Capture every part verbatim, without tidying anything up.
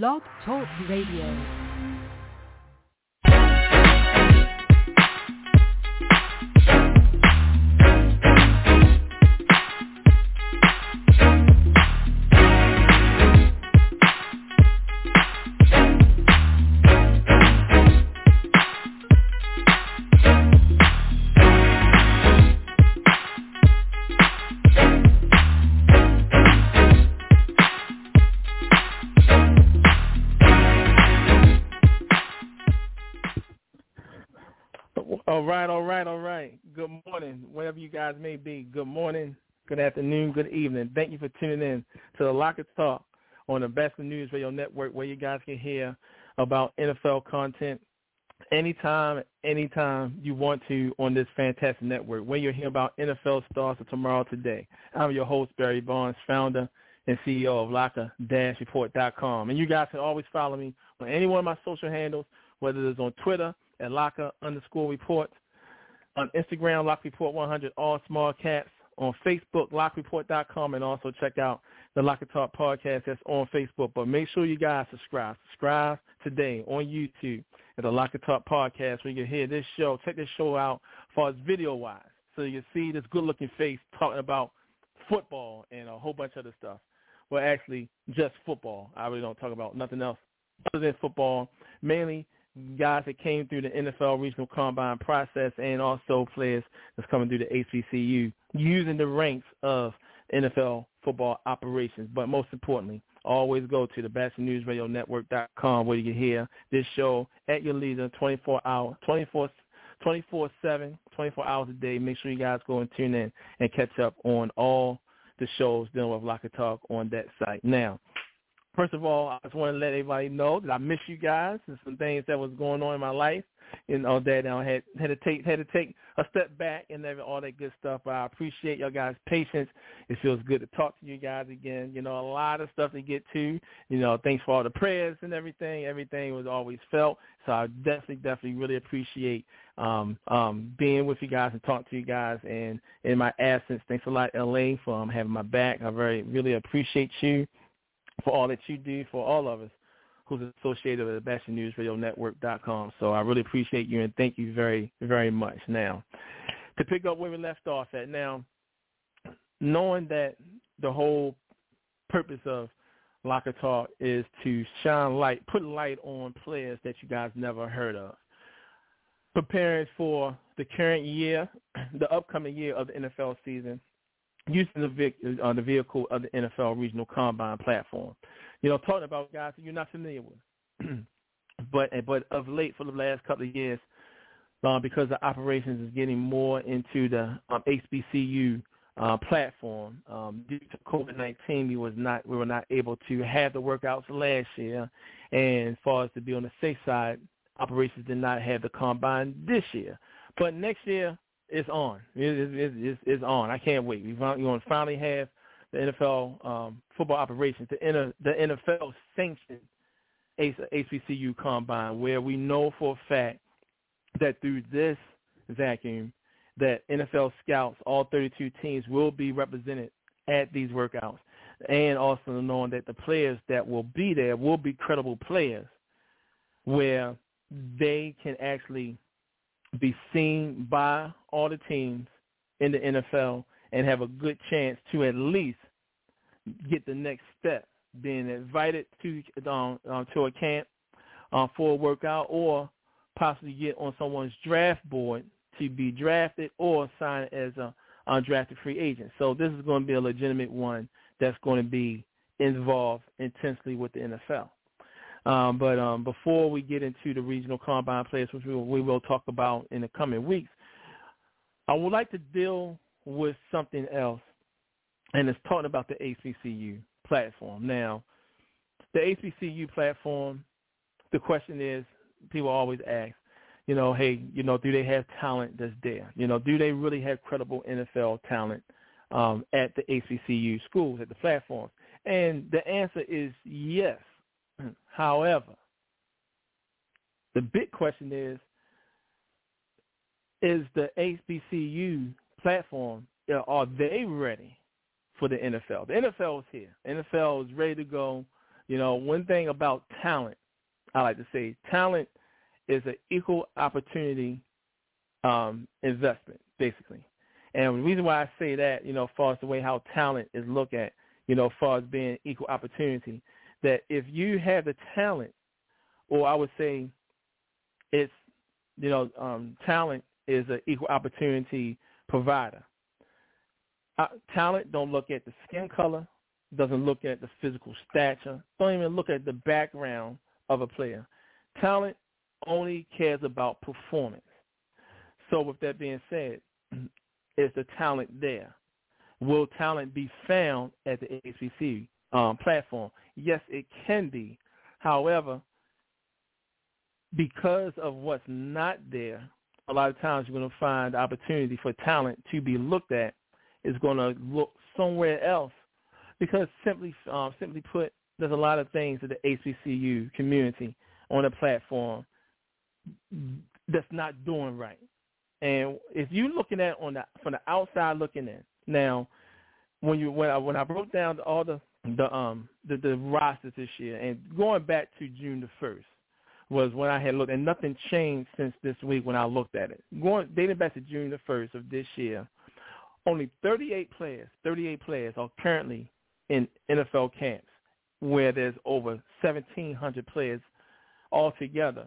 Locker Talk Radio. All right, all right, all right. Good morning, wherever you guys may be. Good morning, good afternoon, good evening. Thank you for tuning in to the Locker Talk on the Bachelor News Radio Network, where you guys can hear about N F L content anytime, anytime you want to on this fantastic network, where you'll hear about N F L stars of tomorrow today. I'm your host, Barry Barnes, founder and C E O of Locker Report dot com. And you guys can always follow me on any one of my social handles, whether it's on Twitter, at Locker underscore report, on Instagram, Locker Report one hundred, all small caps, on Facebook, Locker Report dot com, and also check out the Locker Talk podcast that's on Facebook. But make sure you guys subscribe. Subscribe today on YouTube at the Locker Talk podcast, where you can hear this show. Check this show out as far as video-wise, so you can see this good-looking face talking about football and a whole bunch of other stuff. Well, actually, just football. I really don't talk about nothing else other than football, mainly guys that came through the N F L regional combine process, and also players that's coming through the A C C U using the ranks of N F L football operations. But most importantly, always go to the Bachelor News Radio Network dot com, where you can hear this show at your leisure twenty-four hours, twenty-four, twenty-four seven, twenty-four hours a day. Make sure you guys go and tune in and catch up on all the shows dealing with Locker Talk on that site. Now, first of all, I just want to let everybody know that I miss you guys and some things that was going on in my life, and all that. I had had to take had to take a step back and all that good stuff. But I appreciate your guys' patience. It feels good to talk to you guys again. You know, a lot of stuff to get to. You know, thanks for all the prayers and everything. Everything was always felt. So I definitely, definitely, really appreciate um, um, being with you guys and talking to you guys. And in my absence, thanks a lot, L A, for um, having my back. I very really appreciate you, for all that you do for all of us who's associated with the Bachelor News Radio Network dot com. So I really appreciate you, and thank you very, very much. Now, to pick up where we left off at, now, knowing that the whole purpose of Locker Talk is to shine light, put light on players that you guys never heard of, preparing for the current year, the upcoming year of the N F L season, using the, uh, the vehicle of the N F L regional combine platform. You know, talking about guys that you're not familiar with. but but of late, for the last couple of years, uh, because the operations is getting more into the um, H B C U uh, platform, um, due to COVID nineteen, we, was not, we were not able to have the workouts last year. And as far as to be on the safe side, operations did not have the combine this year. But next year, it's on. It's, it's, it's, it's on. I can't wait. We're going to finally have the N F L um, football operations, the, N- the N F L sanctioned H B C U combine, where we know for a fact that through this vacuum that N F L scouts, all thirty-two teams, will be represented at these workouts, and also knowing that the players that will be there will be credible players where they can actually – be seen by all the teams in the N F L and have a good chance to at least get the next step, being invited to um, um, to a camp uh, for a workout, or possibly get on someone's draft board to be drafted or signed as a undrafted free agent. So this is going to be a legitimate one that's going to be involved intensely with the N F L. Um, but um, before we get into the regional combine players, which we will, we will talk about in the coming weeks, I would like to deal with something else, and it's talking about the H B C U platform. Now, the H B C U platform, the question is, people always ask, you know, hey, you know, do they have talent that's there? You know, do they really have credible N F L talent um, at the H B C U schools, at the platform? And the answer is yes. However, the big question is, is the H B C U platform, are they ready for the N F L? The N F L is here. N F L is ready to go. You know, one thing about talent, I like to say, talent is an equal opportunity um, investment, basically. And the reason why I say that, you know, as far as the way how talent is looked at, you know, as far as being equal opportunity, that if you have the talent, or I would say it's, you know, um, talent is an equal opportunity provider. Uh, talent don't look at the skin color, doesn't look at the physical stature, don't even look at the background of a player. Talent only cares about performance. So with that being said, is the talent there? Will talent be found at the H B C U um, platform? Yes, it can be. However, because of what's not there, a lot of times you're going to find the opportunity for talent to be looked at is going to look somewhere else, because simply um, simply put, there's a lot of things that the H B C U community on the platform that's not doing right. And if you're looking at on the from the outside looking in, now when you when I when I broke down all the the um the, the rosters this year, and going back to June the first was when I had looked, and nothing changed since this week when I looked at it. Going dating back to June the first of this year, only thirty-eight players, thirty-eight players are currently in N F L camps, where there's over seventeen hundred players altogether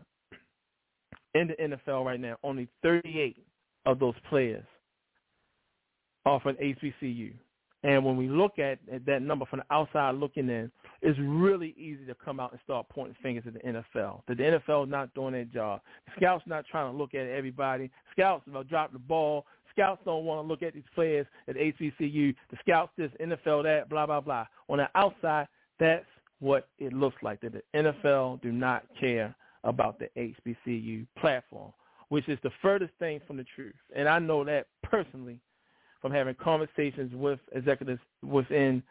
in the N F L right now. Only thirty-eight of those players are from H B C U. And when we look at, at that number from the outside looking in, it's really easy to come out and start pointing fingers at the N F L, that the N F L is not doing their job. Scouts not trying to look at everybody. Scouts have dropped the ball. Scouts don't want to look at these players at H B C U. The scouts this, N F L that, blah, blah, blah. On the outside, that's what it looks like, that the N F L do not care about the H B C U platform, which is the furthest thing from the truth. And I know that personally from having conversations with executives within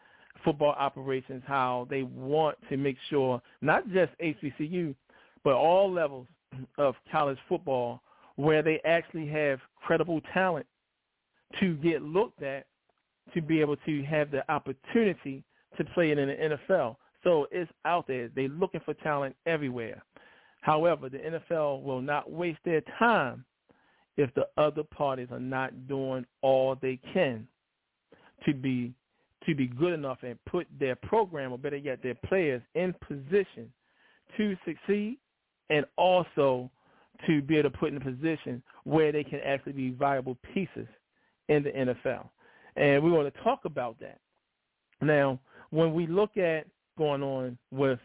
football operations, how they want to make sure not just H B C U, but all levels of college football, where they actually have credible talent to get looked at, to be able to have the opportunity to play it in the N F L. So it's out there. They're looking for talent everywhere. However, the N F L will not waste their time if the other parties are not doing all they can to be to be good enough and put their program, or better yet, their players in position to succeed, and also to be able to put in a position where they can actually be viable pieces in the N F L. And we want to talk about that. Now, when we look at going on with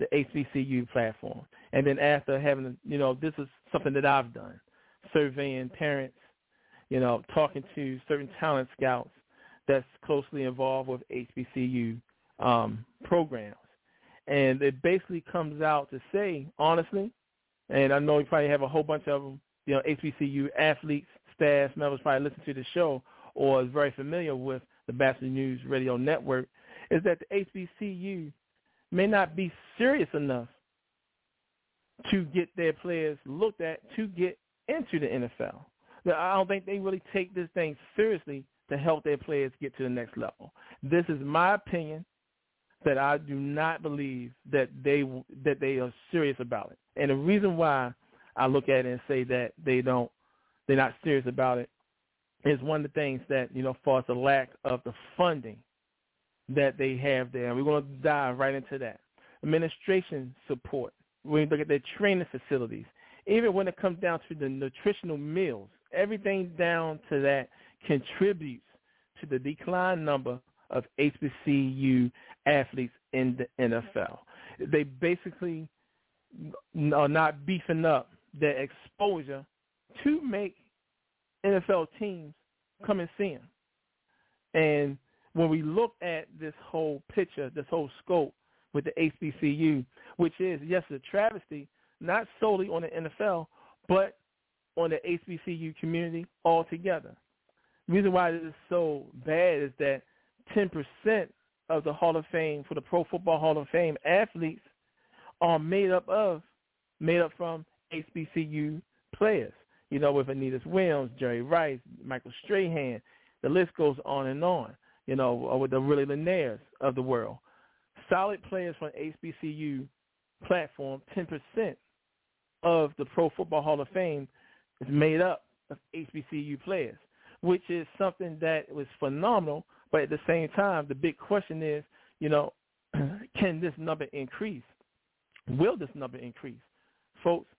the H B C U platform, and then after having, you know, this is something that I've done, surveying parents, you know, talking to certain talent scouts that's closely involved with H B C U um, programs. And it basically comes out to say, honestly, and I know you probably have a whole bunch of them, you know, H B C U athletes, staff members probably listen to the show or is very familiar with the Bachelor News Radio Network, is that the H B C U may not be serious enough to get their players looked at to get into the N F L. Now, I don't think they really take this thing seriously to help their players get to the next level. This is my opinion, that I do not believe that they that they are serious about it. And the reason why I look at it and say that they don't, they're not serious about it, is one of the things that, you know, for the lack of the funding that they have there. And we're going to dive right into that. Administration support. When you look at their training facilities, even when it comes down to the nutritional meals, everything down to that contributes to the decline number of H B C U athletes in the N F L. They basically are not beefing up their exposure to make N F L teams come and see them. And when we look at this whole picture, this whole scope with the H B C U, which is, yes, a travesty, not solely on the N F L, but on the H B C U community altogether. The reason why this is so bad is that ten percent of the Hall of Fame, for the Pro Football Hall of Fame athletes, are made up of, made up from H B C U players. You know, with Anita Williams, Jerry Rice, Michael Strahan, the list goes on and on, you know, with the really Linares of the world. solid players from H B C U platform, ten percent of the Pro Football Hall of Fame is made up of H B C U players, which is something that was phenomenal. But at the same time, the big question is, you know, can this number increase? Will this number increase? Folks,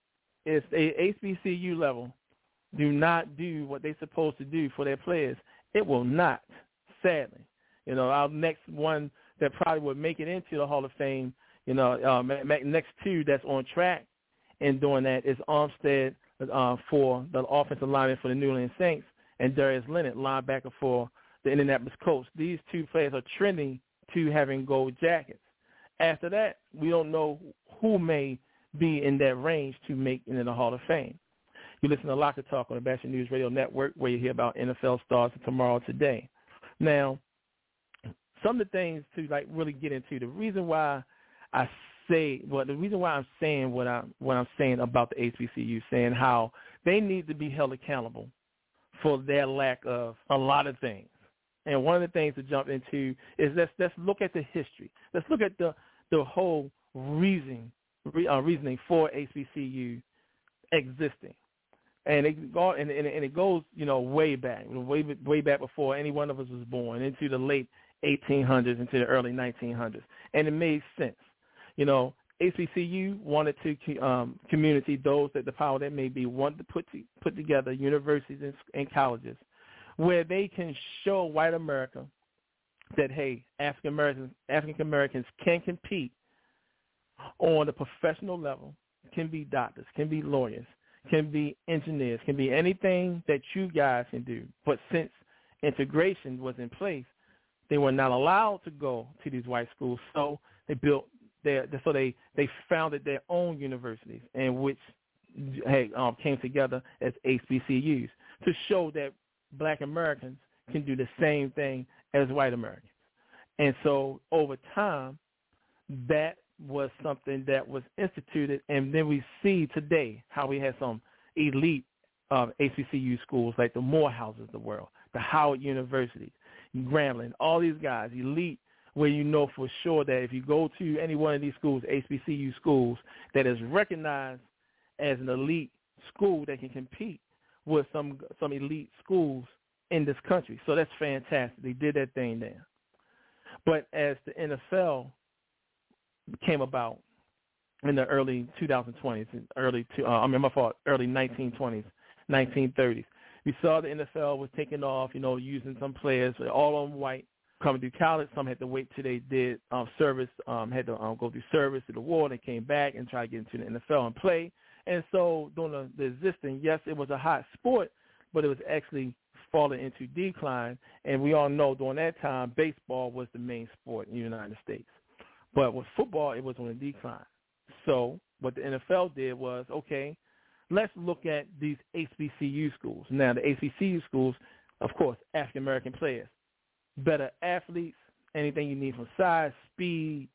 if the H B C U level do not do what they're supposed to do for their players, it will not, sadly. You know, our next one that probably would make it into the Hall of Fame, you know, um, next two that's on track in doing that is Armstead uh, for the offensive lineman for the New Orleans Saints, and Darius Leonard, linebacker for the Indianapolis Colts. These two players are trending to having gold jackets. After that, we don't know who may be in that range to make it into the Hall of Fame. You listen to Locker Talk on the Bachelor News Radio Network, where you hear about N F L stars of tomorrow, today. Now, some of the things to like really get into. The reason why I say, well, the reason why I'm saying what I'm what I'm saying about the H B C U, saying how they need to be held accountable for their lack of a lot of things. And one of the things to jump into is let's let's look at the history. Let's look at the the whole reason re, uh, reasoning for H B C U existing, and it go and, and and it goes you know way back, way way back before any one of us was born, into the late eighteen hundreds, into the early nineteen hundreds, and it made sense. You know, H B C U wanted to um, community those that the power that may be wanted to put to, put together universities and, and colleges, where they can show white America that, hey, African Americans, African Americans can compete on a professional level, can be doctors, can be lawyers, can be engineers, can be anything that you guys can do. But since integration was in place, they were not allowed to go to these white schools, so they built their, so they, they founded their own universities, and which hey, um, came together as H B C Us to show that Black Americans can do the same thing as white Americans. And so over time, that was something that was instituted. And then we see today how we have some elite um, H B C U schools like the Morehouses of the world, the Howard University, Grambling, all these guys, elite, where you know for sure that if you go to any one of these schools, H B C U schools, that is recognized as an elite school that can compete with some some elite schools in this country. So that's fantastic. They did that thing there. But as the N F L came about in the early twenty twenties, early to, uh, I mean, my fault, early nineteen twenties, nineteen thirties, we saw the N F L was taking off, you know, using some players, all on white, coming through college. Some had to wait till they did um, service, um, had to um, go through service to the war, and they came back and tried to get into the N F L and play. And so during the, the existing, yes, it was a hot sport, but it was actually falling into decline. And we all know during that time, baseball was the main sport in the United States. But with football, it was on a decline. So what the N F L did was, okay, let's look at these H B C U schools. Now, the H B C U schools, of course, African-American players, better athletes, anything you need from size, speed,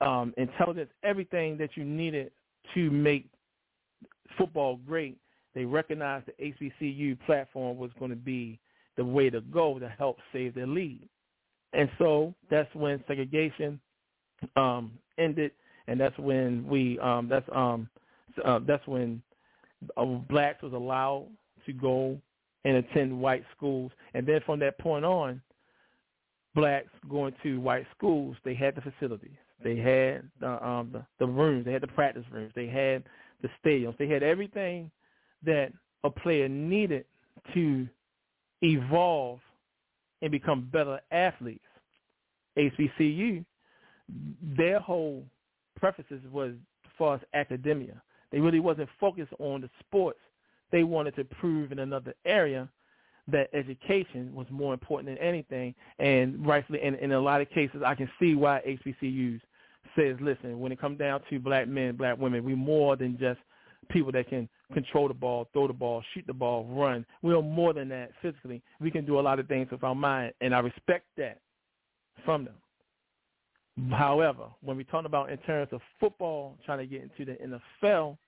um, intelligence, everything that you needed to make football great. They recognized the H B C U platform was going to be the way to go to help save their league. And so that's when segregation um, ended, and that's when we um, that's um, uh, that's when uh, blacks was allowed to go and attend white schools. And then from that point on, blacks going to white schools, they had the facilities, they had the, um, the, the rooms, they had the practice rooms, they had the stadiums. They had everything that a player needed to evolve and become better athletes. H B C U, their whole preferences was as far as academia. They really wasn't focused on the sports. They wanted to prove in another area that education was more important than anything. And rightfully, in, in a lot of cases, I can see why H B C Us says, listen, when it comes down to black men, black women, we're more than just people that can control the ball, throw the ball, shoot the ball, run. We are more than that physically. We can do a lot of things with our mind, and I respect that from them. However, when we talk about in terms of football, trying to get into the N F L,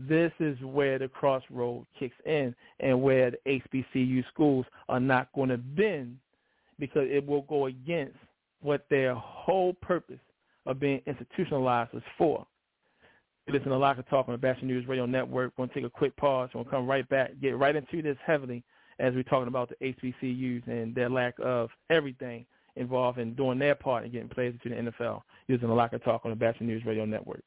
this is where the crossroad kicks in and where the H B C U schools are not going to bend, because it will go against what their whole purpose are being institutionalized is for. You're listening to Locker Talk on the Bachelor News Radio Network. We're going to take a quick pause. We'll come right back, get right into this heavily as we're talking about the H B C Us and their lack of everything involved in doing their part in getting players into the N F L. You're listening to Locker Talk on the Bachelor News Radio Network.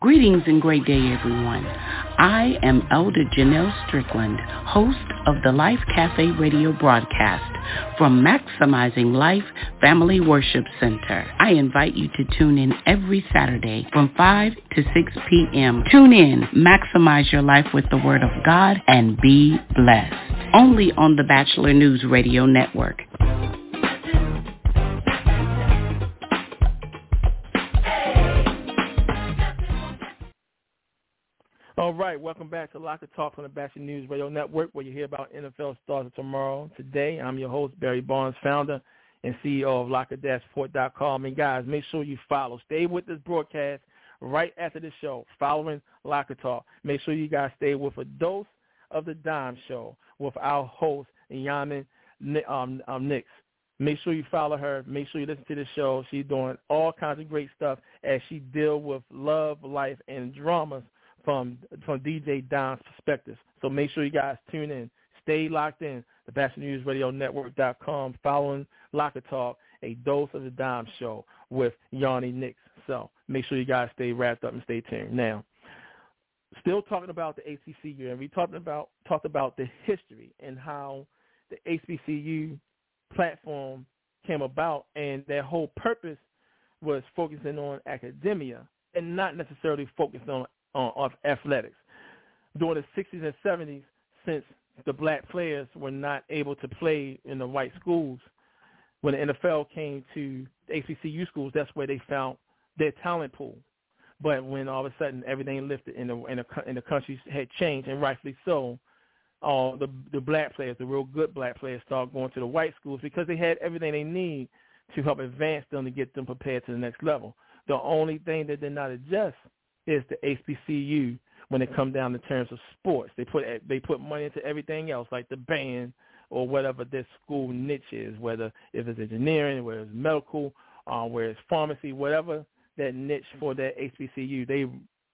Greetings and great day, everyone. I am Elder Janelle Strickland, host of the Life Cafe radio broadcast from Maximizing Life Family Worship Center. I invite you to tune in every Saturday from five to six p.m. Tune in, maximize your life with the Word of God, and be blessed. Only on the Bachelor News Radio Network. All right, welcome back to Locker Talk on the Bachelor News Radio Network, where you hear about N F L stars of tomorrow. Today, I'm your host, Barry Barnes, founder and C E O of Locker Report dot com. And, guys, make sure you follow. Stay with this broadcast right after the show, following Locker Talk. Make sure you guys stay with a dose of the Dime Show with our host, Yanni um, um, Nix. Make sure you follow her. Make sure you listen to the show. She's doing all kinds of great stuff as she deals with love, life, and dramas from from D J Dime's perspective. So make sure you guys tune in. Stay locked in. The Bachelor News Radio Network dot com, following Locker Talk, a dose of the Dime Show with Yanni Nix. So make sure you guys stay wrapped up and stay tuned. Now, still talking about the H B C U, and we talked about talked about the history and how the H B C U platform came about, and their whole purpose was focusing on academia and not necessarily focusing on of athletics. During the sixties and seventies, since the black players were not able to play in the white schools, when the N F L came to the H B C U schools, that's where they found their talent pool. But when all of a sudden everything lifted in the in the, in the country had changed, and rightfully so, all uh, the the black players, the real good black players, started going to the white schools because they had everything they need to help advance them to get them prepared to the next level. The only thing that did not adjust is the H B C U when it comes down in terms of sports. They put they put money into everything else, like the band or whatever their school niche is, whether if it's engineering, whether it's medical, uh, whether it's pharmacy, whatever that niche for that H B C U, they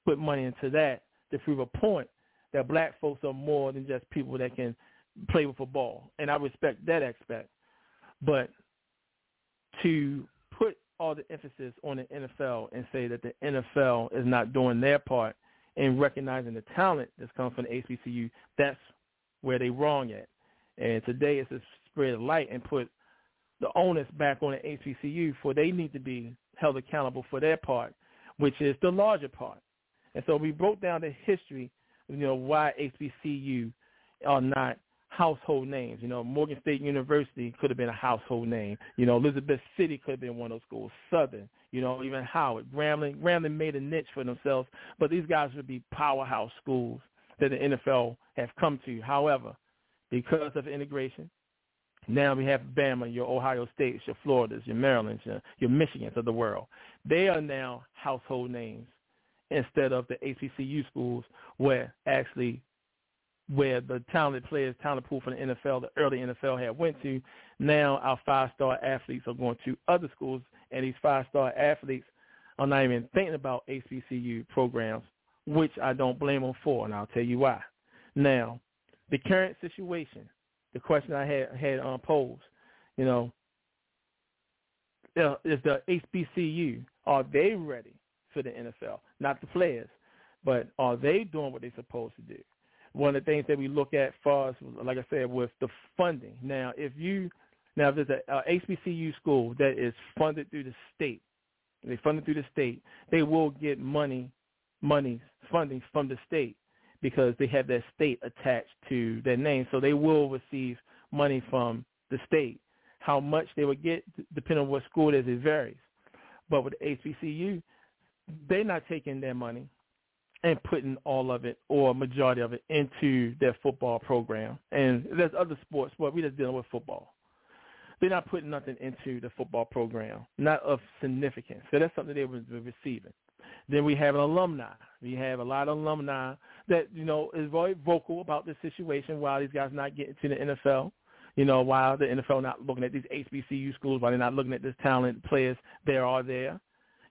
put money into that to prove a point that black folks are more than just people that can play with football. And I respect that aspect. But to put all the emphasis on the N F L and say that the N F L is not doing their part in recognizing the talent that's come from the H B C U, that's where they wrong at. And today it's a spread of light and put the onus back on the H B C U, for they need to be held accountable for their part, which is the larger part. And so we broke down the history, you know, why H B C U are not household names. You know, Morgan State University could have been a household name. You know, Elizabeth City could have been one of those schools. Southern, you know, even Howard, Grambling. Grambling made a niche for themselves, but these guys would be powerhouse schools that the N F L have come to. However, because of integration, now we have Bama, your Ohio States, your Floridas, your Marylands, your, your Michigans of the world. They are now household names instead of the H B C U schools, where actually where the talented players, talent pool from the N F L, the early N F L had went to. Now our five-star athletes are going to other schools, and these five-star athletes are not even thinking about H B C U programs, which I don't blame them for, and I'll tell you why. Now, the current situation, the question I had had um, posed, you know, is the H B C U, are they ready for the N F L? Not the players, but are they doing what they're supposed to do? One of the things that we look at, far as, like I said, was the funding. Now, if you now if there's a, a H B C U school that is funded through the state, they funded through the state, they will get money, money funding from the state because they have their state attached to their name. So they will receive money from the state. How much they would get, depending on what school it is, it varies. But with the H B C U, they're not taking their money and putting all of it or a majority of it into their football program. And there's other sports, but we're just dealing with football. They're not putting nothing into the football program, not of significance. So that's something they were receiving. Then we have an alumni. We have a lot of alumni that, you know, is very vocal about this situation, why these guys not getting to the N F L, you know, why the N F L not looking at these H B C U schools, why they're not looking at this talent players there are there.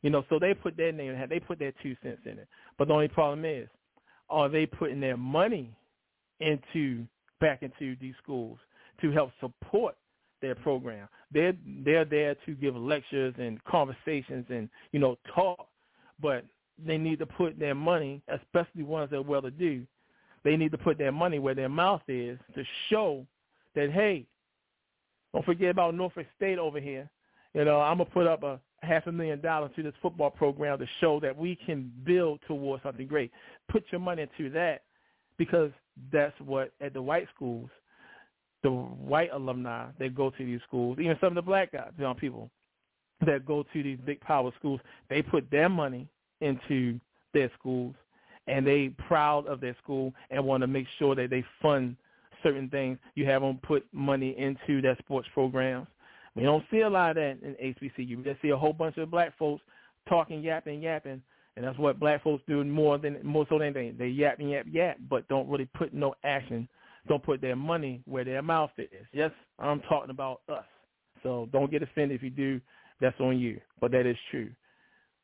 You know, so they put their name, they put their two cents in it. But the only problem is, are they putting their money into back into these schools to help support their program? They're they're there to give lectures and conversations and, you know, talk, but they need to put their money, especially ones that are well-to-do, they need to put their money where their mouth is to show that, hey, don't forget about Norfolk State over here. You know, I'm going to put up a half a million dollars to this football program to show that we can build towards something great. Put your money into that, because that's what at the white schools, the white alumni that go to these schools, even some of the black guys, you know, people that go to these big power schools, they put their money into their schools, and they proud of their school and want to make sure that they fund certain things. You have them put money into their sports programs. We don't see a lot of that in H B C U. We just see a whole bunch of black folks talking, yapping, yapping, and that's what black folks do more than more so than anything. They yap and yap, yap, but don't really put no action. Don't put their money where their mouth is. Yes, I'm talking about us. So don't get offended if you do. That's on you, but that is true.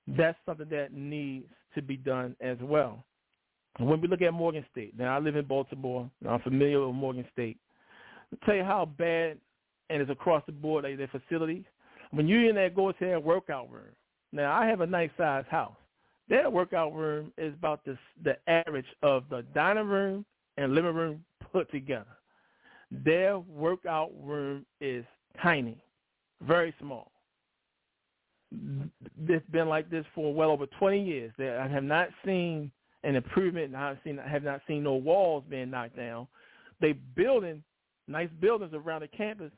That's something that needs to be done as well. When we look at Morgan State, now I live in Baltimore, and I'm familiar with Morgan State. I'll tell you how bad, and it's across the board, like their facilities. When you're in that, go to their workout room. Now, I have a nice-sized house. Their workout room is about this, the average of the dining room and living room put together. Their workout room is tiny, very small. It's been like this for well over twenty years. I have not seen an improvement. I have, seen, I have not seen no walls being knocked down. They building nice buildings around the campus,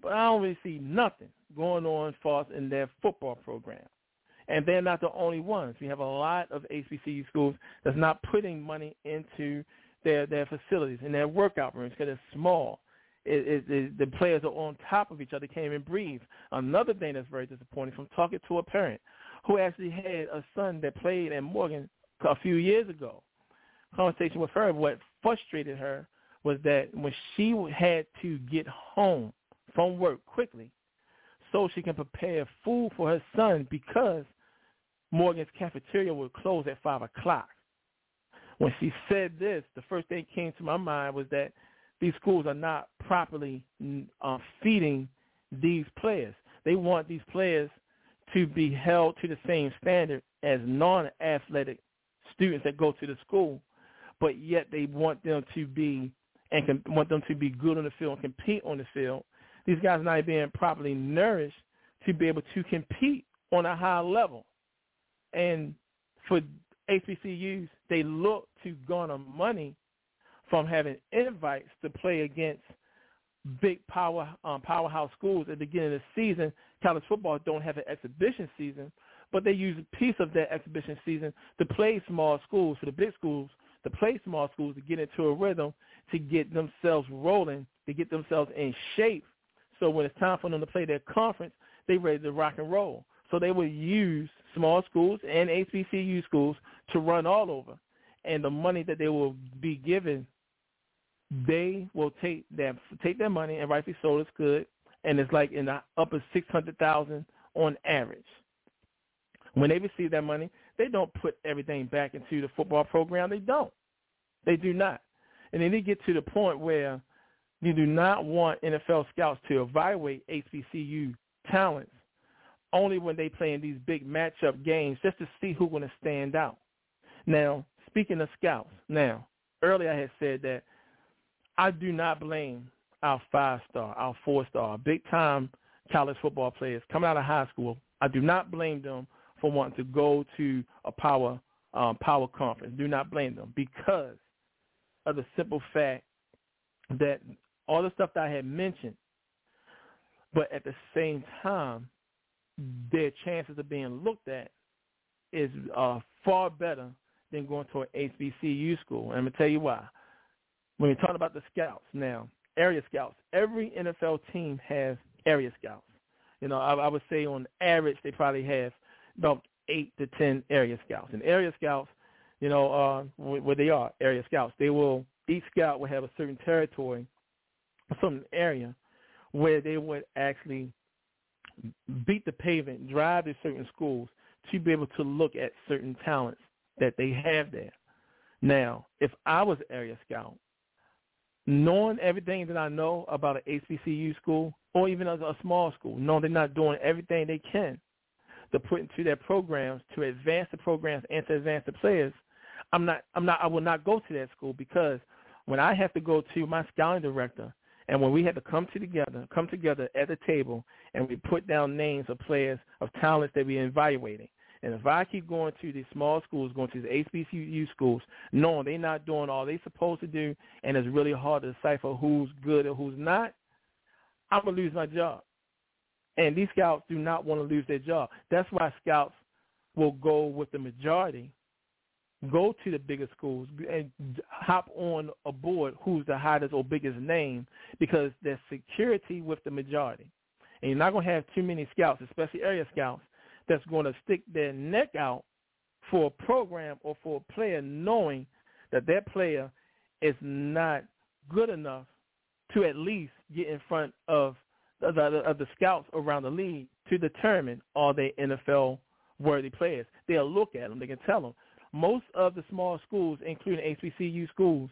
but I don't really see nothing going on far in their football program. And they're not the only ones. We have a lot of H B C U schools that's not putting money into their, their facilities and their workout rooms because it's small. It, it, it, the players are on top of each other, can't even breathe. Another thing that's very disappointing from talking to a parent who actually had a son that played at Morgan a few years ago. Conversation with her, what frustrated her was that when she had to get home from work quickly so she can prepare food for her son because Morgan's cafeteria would close at five o'clock. When she said this, the first thing that came to my mind was that these schools are not properly uh, feeding these players. They want these players to be held to the same standard as non-athletic students that go to the school, but yet they want them to be and com- want them to be good on the field and compete on the field. These guys are not being properly nourished to be able to compete on a high level. And for H B C Us, they look to garner money from having invites to play against big power um, powerhouse schools at the beginning of the season. College football don't have an exhibition season, but they use a piece of that exhibition season to play small schools, for the big schools to play small schools to get into a rhythm, to get themselves rolling, to get themselves in shape. So when it's time for them to play their conference, they're ready to rock and roll. So they will use small schools and H B C U schools to run all over. And the money that they will be given, they will take that take their money, and rightfully so, it's good. And it's like in the upper six hundred thousand dollars on average. When they receive that money, they don't put everything back into the football program. They don't. They do not. And then they get to the point where you do not want N F L scouts to evaluate H B C U talents only when they play in these big matchup games just to see who's going to stand out. Now, speaking of scouts, now, earlier I had said that I do not blame our five-star, our four-star, big-time college football players coming out of high school. I do not blame them for wanting to go to a power um, power conference. Do not blame them because of the simple fact that all the stuff that I had mentioned, but at the same time, their chances of being looked at is uh, far better than going to an H B C U school. And I'm going to tell you why. When you're talking about the scouts now, area scouts, every N F L team has area scouts. You know, I, I would say on average they probably have about eight to ten area scouts. And area scouts, you know, uh, where they are, area scouts, they will, each scout will have a certain territory, a certain area where they would actually beat the pavement, drive to certain schools she'd be able to look at certain talents that they have there. Now, if I was area scout, knowing everything that I know about an H B C U school or even as a small school, knowing they're not doing everything they can to put into their programs to advance the programs and to advance the players, I'm not, I'm not, I will not go to that school, because when I have to go to my scouting director and when we had to come to together, come together at the table and we put down names of players, of talents that we're evaluating. And if I keep going to these small schools, going to these H B C U schools, knowing they're not doing all they're supposed to do, and it's really hard to decipher who's good or who's not, I'm going to lose my job. And these scouts do not want to lose their job. That's why scouts will go with the majority, go to the bigger schools, and hop on a board who's the hottest or biggest name, because there's security with the majority. And you're not going to have too many scouts, especially area scouts, that's going to stick their neck out for a program or for a player, knowing that that player is not good enough to at least get in front of the, of the scouts around the league to determine are they N F L-worthy players. They'll look at them. They can tell them. Most of the small schools, including H B C U schools,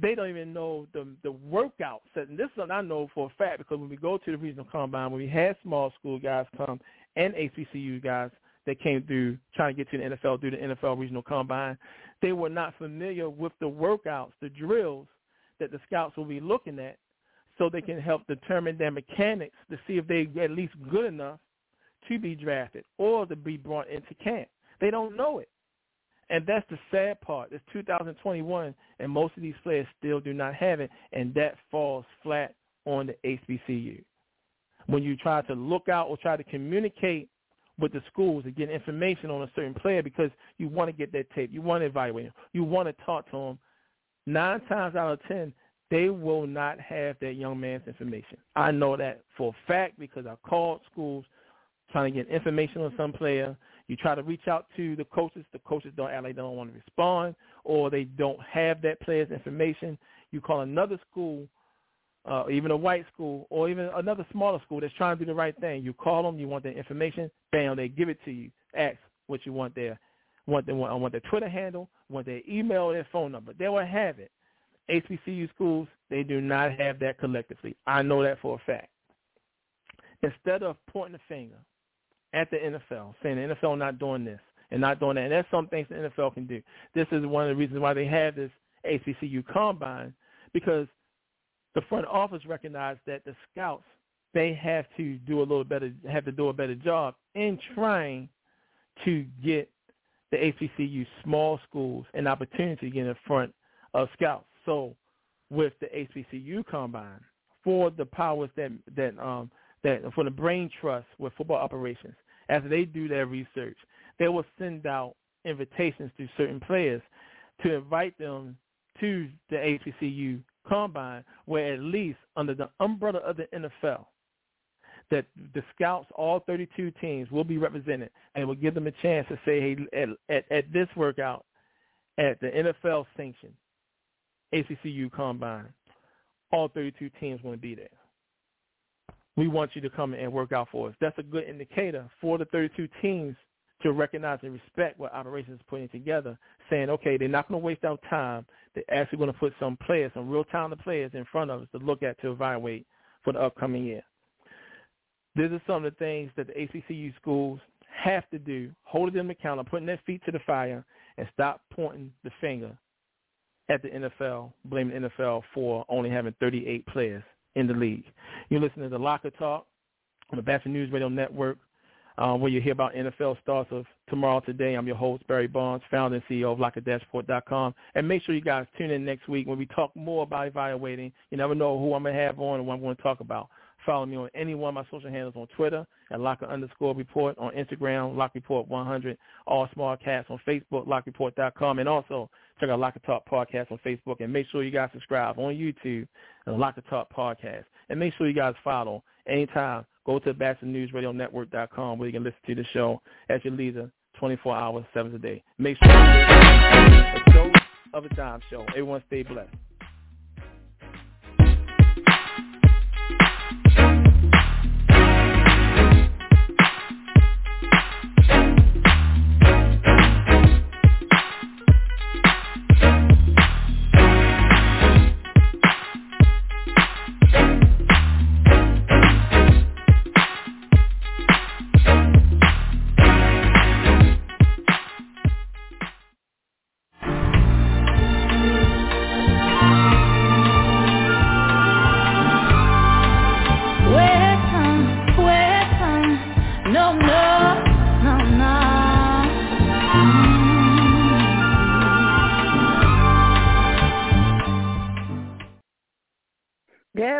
they don't even know the the workouts. And this is something I know for a fact, because when we go to the regional combine, when we had small school guys come and H B C U guys that came through trying to get to the N F L through the N F L regional combine, they were not familiar with the workouts, the drills that the scouts will be looking at, so they can help determine their mechanics to see if they at least good enough to be drafted or to be brought into camp. They don't know it. And that's the sad part. It's two thousand twenty-one, and most of these players still do not have it, and that falls flat on the H B C U. When you try to look out or try to communicate with the schools to get information on a certain player, because you want to get that tape, you want to evaluate them, you want to talk to them, nine times out of ten, they will not have that young man's information. I know that for a fact, because I called schools trying to get information on some player. You try to reach out to the coaches. The coaches don't act like they don't want to respond, or they don't have that player's information. You call another school, uh, even a white school, or even another smaller school that's trying to do the right thing. You call them. You want their information. Bam, they give it to you. Ask what you want there. Want them? I want their Twitter handle. Want their email or their phone number. They will have it. H B C U schools, they do not have that collectively. I know that for a fact. Instead of pointing the finger at the N F L, saying the N F L not doing this and not doing that, and there's some things the N F L can do. This is one of the reasons why they have this H B C U combine, because the front office recognized that the scouts, they have to do a little better, have to do a better job in trying to get the H B C U small schools an opportunity to get in front of scouts. So with the H B C U combine, for the powers that that um, that for the brain trust with football operations, as they do their research, they will send out invitations to certain players to invite them to the H B C U combine, where at least under the umbrella of the N F L, that the scouts, all thirty-two teams, will be represented, and will give them a chance to say, hey, at at, at this workout, at the N F L sanction A C C U combine, all thirty-two teams want to be there. We want you to come and work out for us. That's a good indicator for the thirty-two teams to recognize and respect what operations is putting together, saying, okay, they're not going to waste our time. They're actually going to put some players, some real talented players in front of us to look at, to evaluate for the upcoming year. These are some of the things that the A C C U schools have to do, holding them accountable, putting their feet to the fire, and stop pointing the finger at the N F L, blaming the N F L for only having thirty-eight players in the league. You're listening to Locker Talk on the Bachelor News Radio Network, uh, where you hear about N F L stars of tomorrow, today. I'm your host, Barry Barnes, founder and C E O of Locker Report dot com. And make sure you guys tune in next week when we talk more about evaluating. You never know who I'm going to have on and what I'm going to talk about. Follow me on any one of my social handles on Twitter at Locker underscore report, on Instagram, Lock Report one hundred, all small caps on Facebook, Lock Report dot com, and also check out Locker Talk Podcast on Facebook, and make sure you guys subscribe on YouTube and Locker Talk Podcast, and make sure you guys follow anytime. Go to Bachelor News Radio Network dot com, where you can listen to the show at your leisure, twenty-four hours, seven a day. Make sure a show of a time show. Everyone stay blessed.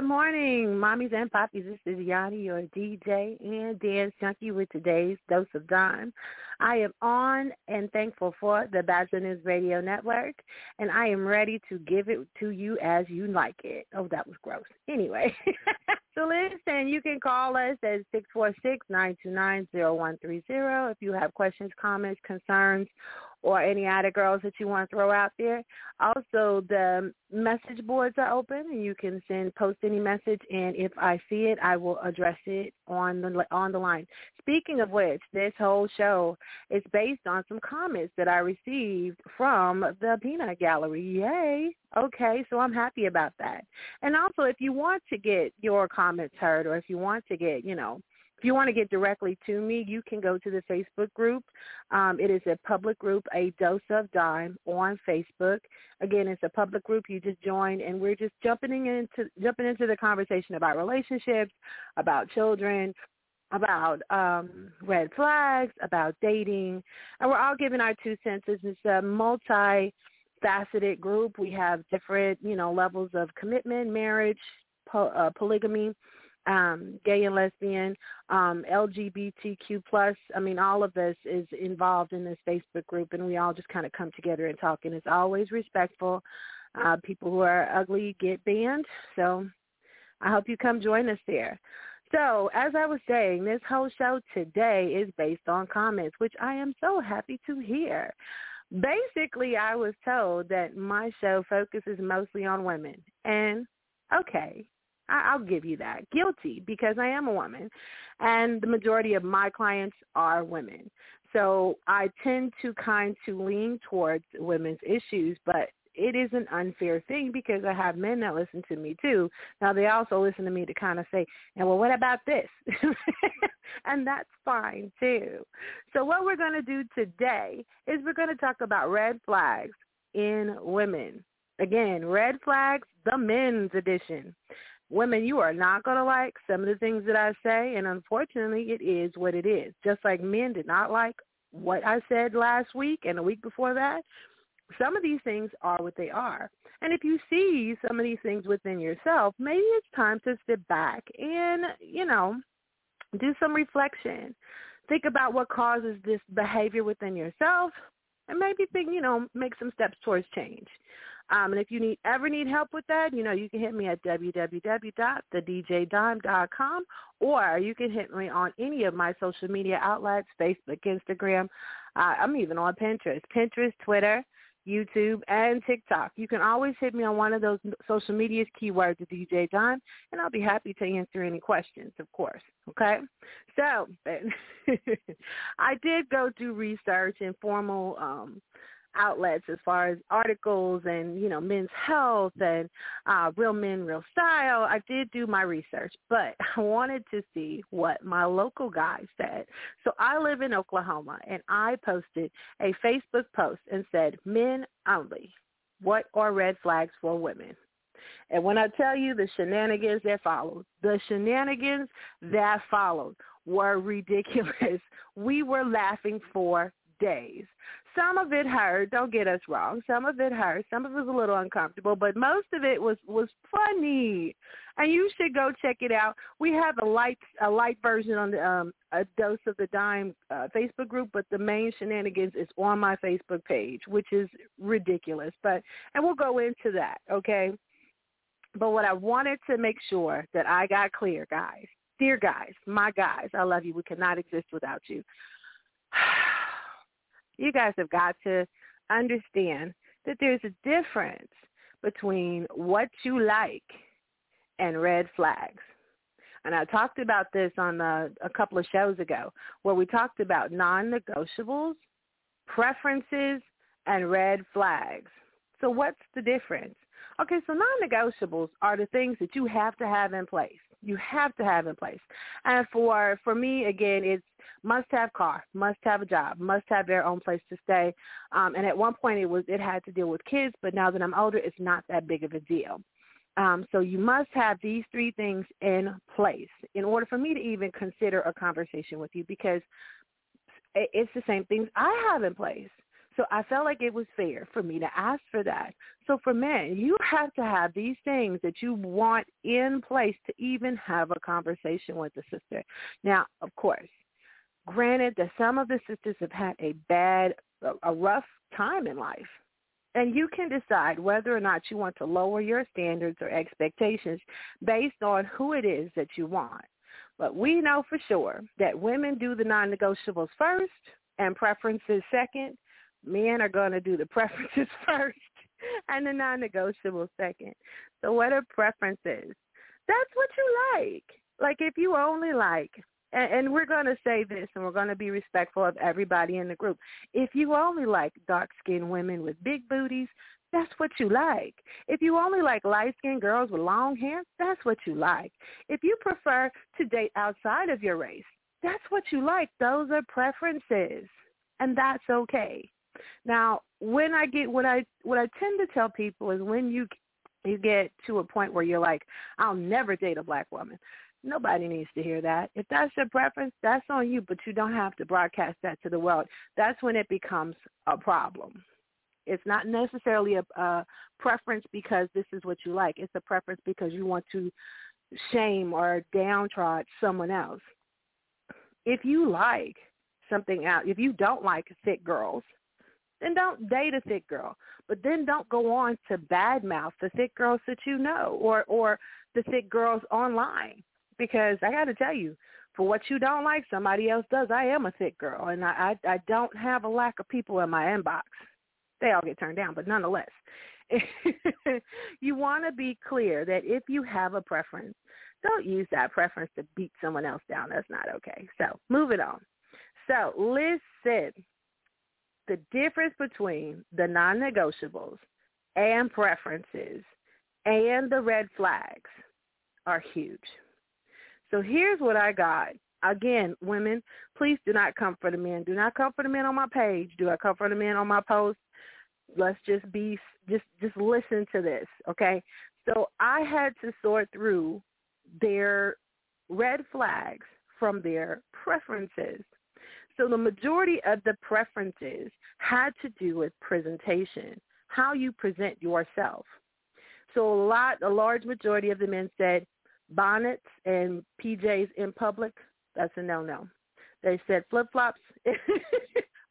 Good morning, mommies and poppies. This is Yanni, your D J and dance junkie with today's Dose of Dime. I am on and thankful for the Bachelor News Radio Network, and I am ready to give it to you as you like it. Oh, that was gross. Anyway, so listen, you can call us at six four six, nine two nine, zero one three zero if you have questions, comments, concerns, or any other girls that you want to throw out there. Also, the message boards are open, and you can send post any message, and if I see it, I will address it on the on the line. Speaking of which, this whole show is based on some comments that I received from the Peanut Gallery. Yay! Okay, so I'm happy about that. And also, if you want to get your comments heard, or if you want to get, you know, if you want to get directly to me, you can go to the Facebook group. Um, it is a public group, A Dose of Dime, on Facebook. Again, it's a public group. You just join, and we're just jumping into jumping into the conversation about relationships, about children, about um, red flags, about dating. And we're all giving our two cents. It's a multi-faceted group. We have different, you know, levels of commitment, marriage, po- uh, polygamy, Um, gay and lesbian, um, L G B T Q plus, I mean, all of this is involved in this Facebook group, and we all just kind of come together and talk, and it's always respectful. Uh, people who are ugly get banned, so I hope you come join us there. So, as I was saying, this whole show today is based on comments, which I am so happy to hear. Basically, I was told that my show focuses mostly on women, and okay, I'll give you that. Guilty, because I am a woman, and the majority of my clients are women. So I tend to kind to lean towards women's issues, but it is an unfair thing because I have men that listen to me too. Now, they also listen to me to kind of say, and well, what about this? And that's fine too. So what we're going to do today is we're going to talk about red flags in women. Again, red flags, the men's edition. Women, you are not going to like some of the things that I say, and unfortunately, it is what it is. Just like men did not like what I said last week and the week before that, some of these things are what they are. And if you see some of these things within yourself, maybe it's time to sit back and, you know, do some reflection. Think about what causes this behavior within yourself, and maybe think, you know, make some steps towards change. Um, and if you need ever need help with that, you know, you can hit me at w w w dot the d j dime dot com, or you can hit me on any of my social media outlets, Facebook, Instagram. Uh, I'm even on Pinterest, Pinterest, Twitter, YouTube, and TikTok. You can always hit me on one of those social medias, keyword the D J Dime, and I'll be happy to answer any questions, of course, okay? So I did go do research and formal um outlets as far as articles and, you know, men's health and uh, real men, real style. I did do my research, but I wanted to see what my local guy said. So I live in Oklahoma, and I posted a Facebook post and said, men only, what are red flags for women? And when I tell you the shenanigans that followed, the shenanigans that followed were ridiculous. We were laughing for days. Some of it hurt, don't get us wrong. Some of it hurt. Some of it was a little uncomfortable, but most of it was, was funny. And you should go check it out. We have a light a light version on the um, A Dose of the Dime uh, Facebook group, but the main shenanigans is on my Facebook page, which is ridiculous. But and we'll go into that, okay? But what I wanted to make sure that I got clear, guys, dear guys, my guys, I love you. We cannot exist without you. You guys have got to understand that there's a difference between what you like and red flags. And I talked about this on a, a couple of shows ago where we talked about non-negotiables, preferences, and red flags. So what's the difference? Okay, so non-negotiables are the things that you have to have in place. You have to have in place. And for for me, again, it's must-have car, must-have a job, must-have their own place to stay. Um, and at one point, it was it had to deal with kids, but now that I'm older, it's not that big of a deal. Um, so you must have these three things in place in order for me to even consider a conversation with you because it's the same things I have in place. So I felt like it was fair for me to ask for that. So for men, you have to have these things that you want in place to even have a conversation with the sister. Now, of course, granted that some of the sisters have had a bad, a rough time in life, and you can decide whether or not you want to lower your standards or expectations based on who it is that you want. But we know for sure that women do the non-negotiables first and preferences second. Men are going to do the preferences first and the non-negotiables second. So what are preferences? That's what you like. Like if you only like, and, and we're going to say this and we're going to be respectful of everybody in the group. If you only like dark-skinned women with big booties, that's what you like. If you only like light-skinned girls with long hair, that's what you like. If you prefer to date outside of your race, that's what you like. Those are preferences, and that's okay. Now, when I get what I what I tend to tell people is when you you get to a point where you're like, I'll never date a black woman. Nobody needs to hear that. If that's your preference, that's on you, but you don't have to broadcast that to the world. That's when it becomes a problem. It's not necessarily a, a preference because this is what you like. It's a preference because you want to shame or downtrod someone else. If you like something out, if you don't like thick girls, then don't date a thick girl. But then don't go on to badmouth the thick girls that you know or, or the thick girls online. Because I got to tell you, for what you don't like, somebody else does. I am a thick girl, and I, I, I don't have a lack of people in my inbox. They all get turned down, but nonetheless, you want to be clear that if you have a preference, don't use that preference to beat someone else down. That's not okay. So moving on. So listen, the difference between the non-negotiables and preferences and the red flags are huge. So here's what I got. Again, women, please do not come for the men. Do not come for the men on my page. Do I come for the men on my post? Let's just be, just, just listen to this, okay? So I had to sort through their red flags from their preferences. So the majority of the preferences had to do with presentation, how you present yourself. So a lot, a large majority of the men said bonnets and P Js in public, that's a no-no. They said flip-flops.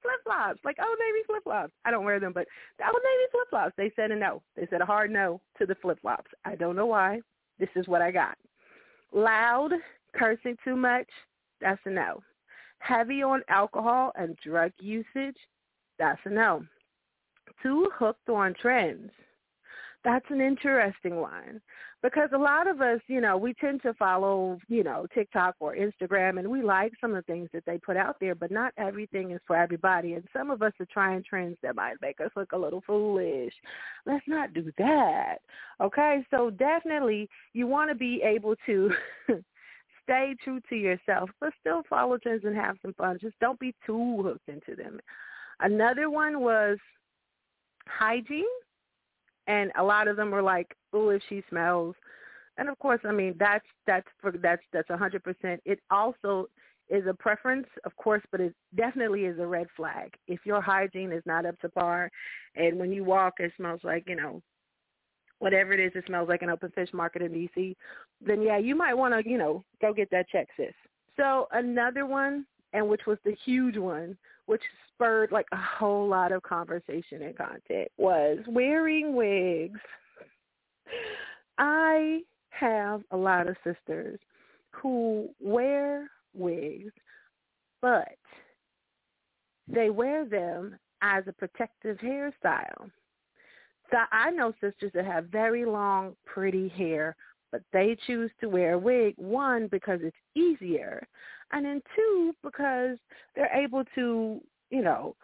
Flip-flops, like old Navy flip-flops. I don't wear them, but the old Navy flip-flops, they said a no. They said a hard no to the flip-flops. I don't know why. This is what I got. Loud, cursing too much, that's a no. Heavy on alcohol and drug usage, that's a no. Too hooked on trends. That's an interesting one because a lot of us, you know, we tend to follow, you know, TikTok or Instagram, and we like some of the things that they put out there, but not everything is for everybody. And some of us are trying trends that might make us look a little foolish. Let's not do that. Okay. So definitely you want to be able to stay true to yourself, but still follow trends and have some fun. Just don't be too hooked into them. Another one was hygiene. And a lot of them were like, "Ooh, if she smells," and of course, I mean that's that's for, that's that's a hundred percent. It also is a preference, of course, but it definitely is a red flag if your hygiene is not up to par, and when you walk, it smells like you know, whatever it is, it smells like an open fish market in D C. Then yeah, you might want to you know go get that check, sis. So another one, and which was the huge one, which spurred like a whole lot of conversation and content, was wearing wigs. I have a lot of sisters who wear wigs, but they wear them as a protective hairstyle. So I know sisters that have very long, pretty hair, but they choose to wear a wig, one, because it's easier, and then two, because they're able to, you know,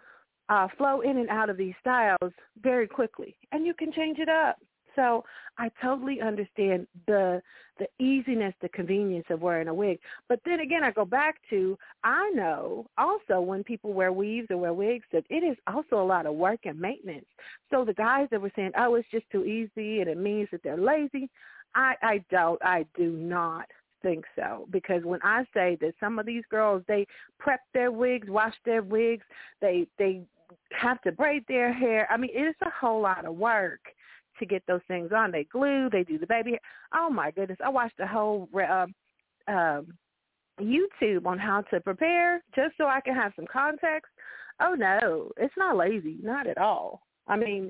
uh, flow in and out of these styles very quickly, and you can change it up. So I totally understand the the easiness, the convenience of wearing a wig. But then again, I go back to, I know also when people wear weaves or wear wigs that it is also a lot of work and maintenance. So the guys that were saying, oh, it's just too easy and it means that they're lazy, I, I don't, I do not think so, because when I say that some of these girls, they prep their wigs, wash their wigs, they they have to braid their hair. I mean, it's a whole lot of work to get those things on. They glue, they do the baby hair. Oh, my goodness. I watched a whole um, um, YouTube on how to prepare just so I can have some context. Oh, no, it's not lazy, not at all. I mean,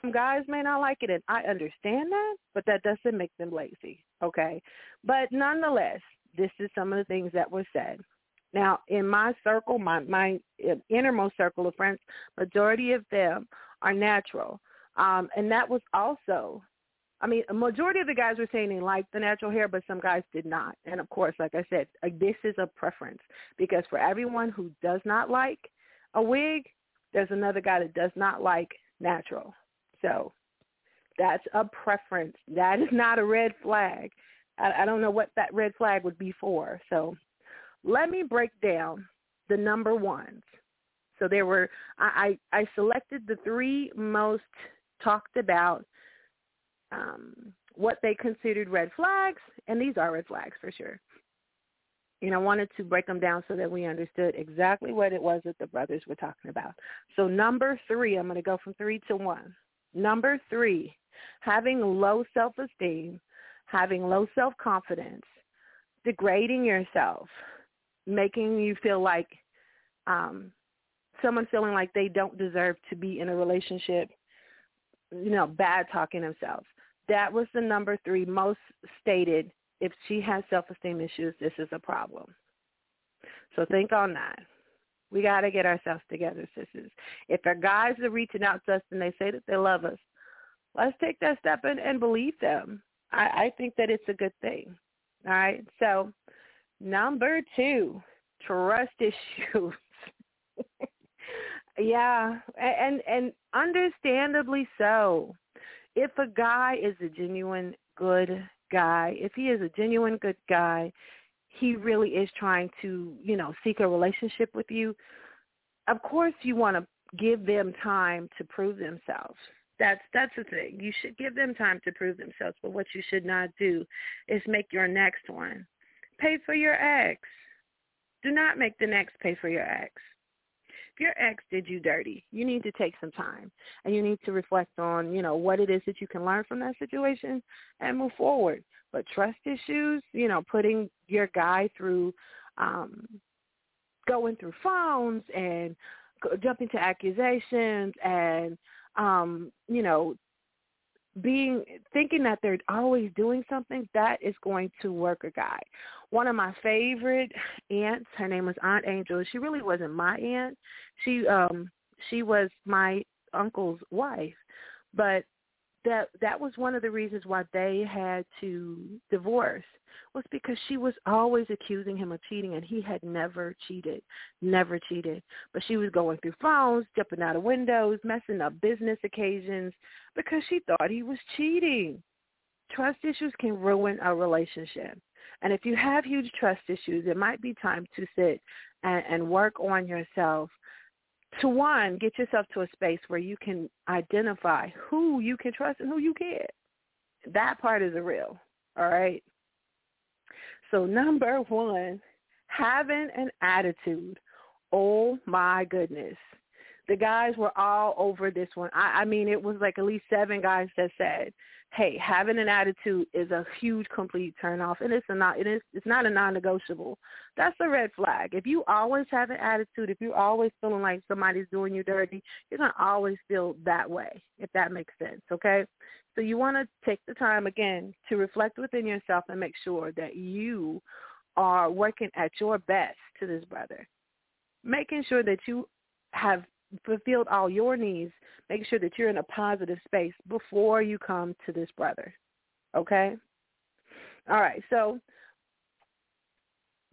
some guys may not like it, and I understand that, but that doesn't make them lazy, okay? But nonetheless, this is some of the things that were said. Now, in my circle, my, my innermost circle of friends, majority of them are natural. Um, and that was also, I mean, a majority of the guys were saying they liked the natural hair, but some guys did not. And, of course, like I said, this is a preference, because for everyone who does not like a wig, there's another guy that does not like natural. So that's a preference. That is not a red flag. I, I don't know what that red flag would be for. So let me break down the number ones. So there were, I, I, I selected the three most talked about, um, what they considered red flags, and these are red flags for sure. And I wanted to break them down so that we understood exactly what it was that the brothers were talking about. So number three, I'm going to go from three to one. Number three, having low self-esteem, having low self-confidence, degrading yourself, making you feel like um, someone feeling like they don't deserve to be in a relationship, you know, bad talking themselves. That was the number three most stated. If she has self-esteem issues, this is a problem. So think on that. We got to get ourselves together, sisters. If our guys are reaching out to us and they say that they love us, let's take that step and, and believe them. I, I think that it's a good thing. All right? So number two, trust issues. Yeah, and, and understandably so. If a guy is a genuine good guy, if he is a genuine good guy, he really is trying to, you know, seek a relationship with you. Of course you want to give them time to prove themselves. That's that's the thing. You should give them time to prove themselves, but what you should not do is make your next one pay for your ex. Do not make the next pay for your ex. If your ex did you dirty, you need to take some time and you need to reflect on, you know, what it is that you can learn from that situation and move forward. But trust issues, you know, putting your guy through, um, going through phones and jumping to accusations and, um, you know, being thinking that they're always doing something, that is going to work a guy. One of my favorite aunts, her name was Aunt Angel. She really wasn't my aunt. She um she was my uncle's wife, but that that was one of the reasons why they had to divorce, was because she was always accusing him of cheating, and he had never cheated, never cheated. But she was going through phones, jumping out of windows, messing up business occasions because she thought he was cheating. Trust issues can ruin a relationship. And if you have huge trust issues, it might be time to sit and, and work on yourself. To one, get yourself to a space where you can identify who you can trust and who you can't. That part is a real, all right? So number one, having an attitude. Oh, my goodness. The guys were all over this one. I, I mean, it was like at least seven guys that said, hey, having an attitude is a huge, complete turnoff, and it's a not, it is, it's not a non-negotiable. That's a red flag. If you always have an attitude, if you're always feeling like somebody's doing you dirty, you're going to always feel that way, if that makes sense, okay? So you want to take the time, again, to reflect within yourself and make sure that you are working at your best to this brother, making sure that you have fulfilled all your needs, make sure that you're in a positive space before you come to this brother, okay? All right, so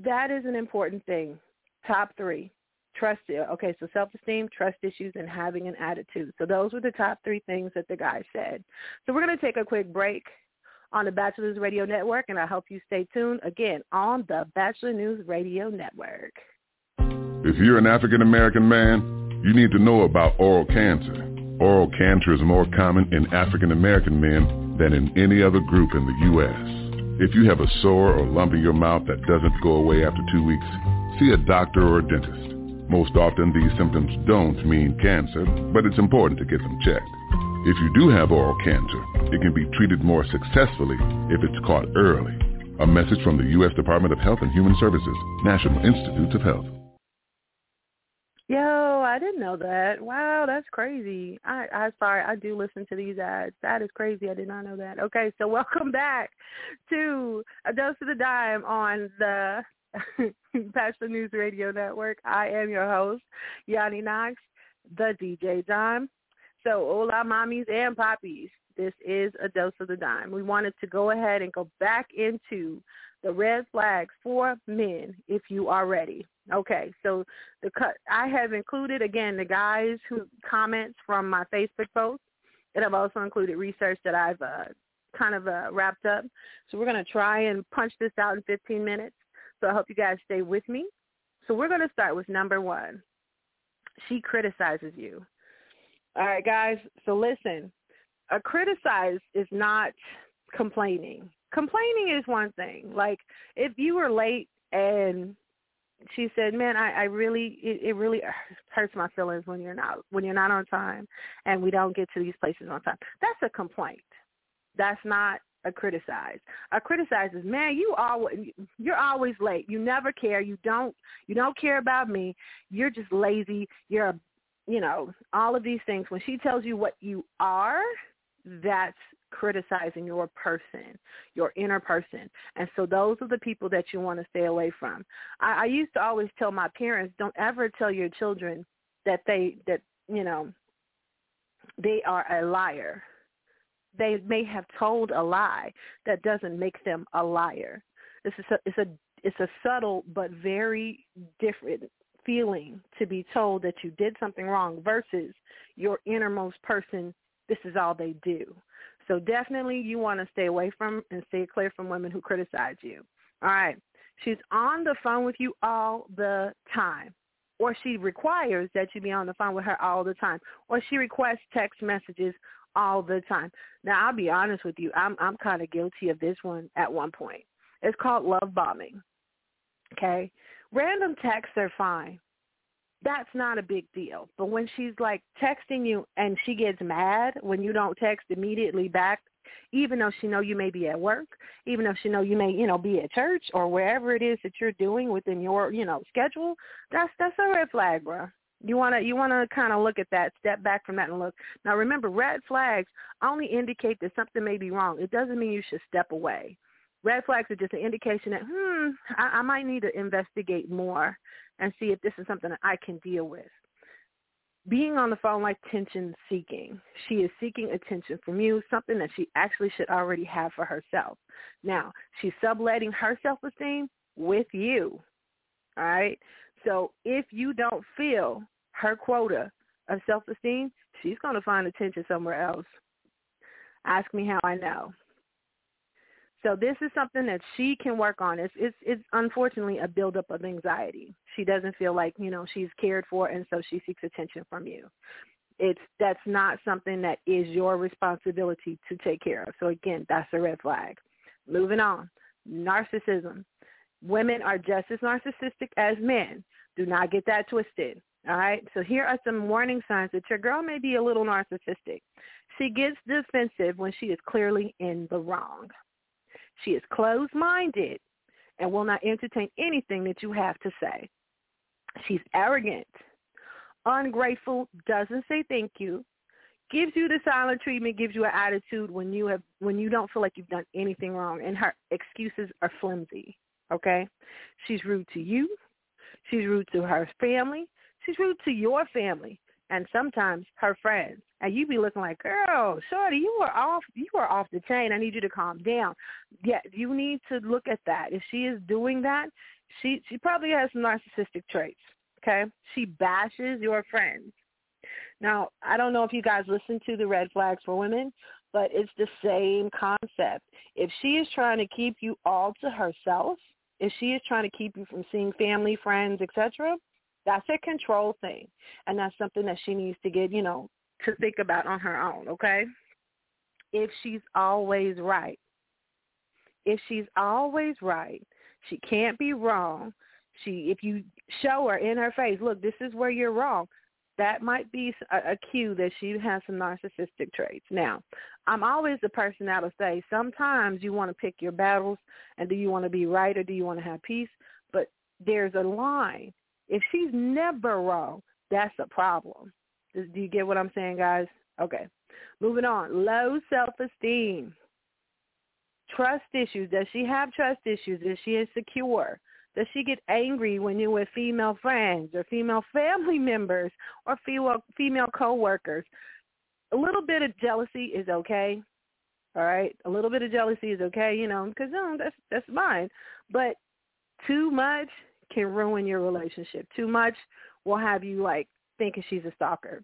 that is an important thing. Top three, trust, okay, so self-esteem, trust issues, and having an attitude. So those were the top three things that the guy said. So we're going to take a quick break on the Bachelor News Radio Network, and I hope you stay tuned, again, on the Bachelor News Radio Network. If you're an African-American man, you need to know about oral cancer. Oral cancer is more common in African American men than in any other group in the U S. If you have a sore or lump in your mouth that doesn't go away after two weeks, see a doctor or a dentist. Most often, these symptoms don't mean cancer, but it's important to get them checked. If you do have oral cancer, it can be treated more successfully if it's caught early. A message from the U S Department of Health and Human Services, National Institutes of Health. Yo, I didn't know that. Wow, that's crazy. I, I sorry, I do listen to these ads. That is crazy. I did not know that. Okay, so welcome back to A Dose of the Dime on the Bachelor News Radio Network. I am your host, Yanni Nix, the D J Dime. So, hola, mommies and poppies. This is A Dose of the Dime. We wanted to go ahead and go back into the red flags for men if you are ready. Okay, so the cut, I have included, again, the guys who comments from my Facebook post, and I've also included research that I've uh, kind of uh, wrapped up. So we're going to try and punch this out in fifteen minutes. So I hope you guys stay with me. So we're going to start with number one. She criticizes you. All right, guys, so listen, a criticize is not complaining. Complaining is one thing. Like, if you were late and she said, man, I, I really, it, it really hurts my feelings when you're not, when you're not on time and we don't get to these places on time. That's a complaint. That's not a criticize. A criticize is, man, you always, you're always late. You never care. You don't, you don't care about me. You're just lazy. You're a you know, all of these things. When she tells you what you are, that's criticizing your person, your inner person. And so those are the people that you want to stay away from. I, I used to always tell my parents, don't ever tell your children that they, that, you know, they are a liar. They may have told a lie. That doesn't make them a liar. It's a, it's a, it's a subtle but very different feeling to be told that you did something wrong versus your innermost person, this is all they do. So definitely you want to stay away from and stay clear from women who criticize you. All right. She's on the phone with you all the time, or she requires that you be on the phone with her all the time, or she requests text messages all the time. Now, I'll be honest with you. I'm, I'm kind of guilty of this one at one point. It's called love bombing. Okay. Random texts are fine. That's not a big deal. But when she's like texting you and she gets mad when you don't text immediately back, even though she know you may be at work, even though she know you may, you know, be at church or wherever it is that you're doing within your, you know, schedule, that's that's a red flag, bro. You want to you want to kind of look at that, step back from that and look. Now, remember, red flags only indicate that something may be wrong. It doesn't mean you should step away. Red flags are just an indication that, hmm, I, I might need to investigate more and see if this is something that I can deal with. Being on the phone like attention seeking. She is seeking attention from you, something that she actually should already have for herself. Now, she's subletting her self-esteem with you, all right? So if you don't fill her quota of self-esteem, she's going to find attention somewhere else. Ask me how I know. So this is something that she can work on. It's, it's it's unfortunately a buildup of anxiety. She doesn't feel like, you know, she's cared for, and so she seeks attention from you. It's that's not something that is your responsibility to take care of. So, again, that's a red flag. Moving on, narcissism. Women are just as narcissistic as men. Do not get that twisted, all right? So here are some warning signs that your girl may be a little narcissistic. She gets defensive when she is clearly in the wrong. She is closed-minded and will not entertain anything that you have to say. She's arrogant, ungrateful, doesn't say thank you, gives you the silent treatment, gives you an attitude when you have when you don't feel like you've done anything wrong, and her excuses are flimsy, okay? She's rude to you. She's rude to her family. She's rude to your family and sometimes her friends. And you be looking like, girl, shorty, you are off, you are off the chain. I need you to calm down. Yeah, you need to look at that. If she is doing that, she she probably has some narcissistic traits, okay? She bashes your friends. Now, I don't know if you guys listen to the red flags for women, but it's the same concept. If she is trying to keep you all to herself, if she is trying to keep you from seeing family, friends, et cetera, that's a control thing, and that's something that she needs to get, you know, to think about on her own, okay? If she's always right, if she's always right, she can't be wrong, She, if you show her in her face, look, this is where you're wrong, that might be a, a cue that she has some narcissistic traits. Now, I'm always the person that'll say sometimes you want to pick your battles, and do you want to be right or do you want to have peace? But there's a line. If she's never wrong, that's a problem. Do, do you get what I'm saying, guys? Okay. Moving on. Low self-esteem. Trust issues. Does she have trust issues? Is she insecure? Does she get angry when you're with female friends or female family members or female, female coworkers? A little bit of jealousy is okay, all right? A little bit of jealousy is okay, you know, because oh, that's, that's mine. But too much can ruin your relationship. Too much will have you, like, thinking she's a stalker.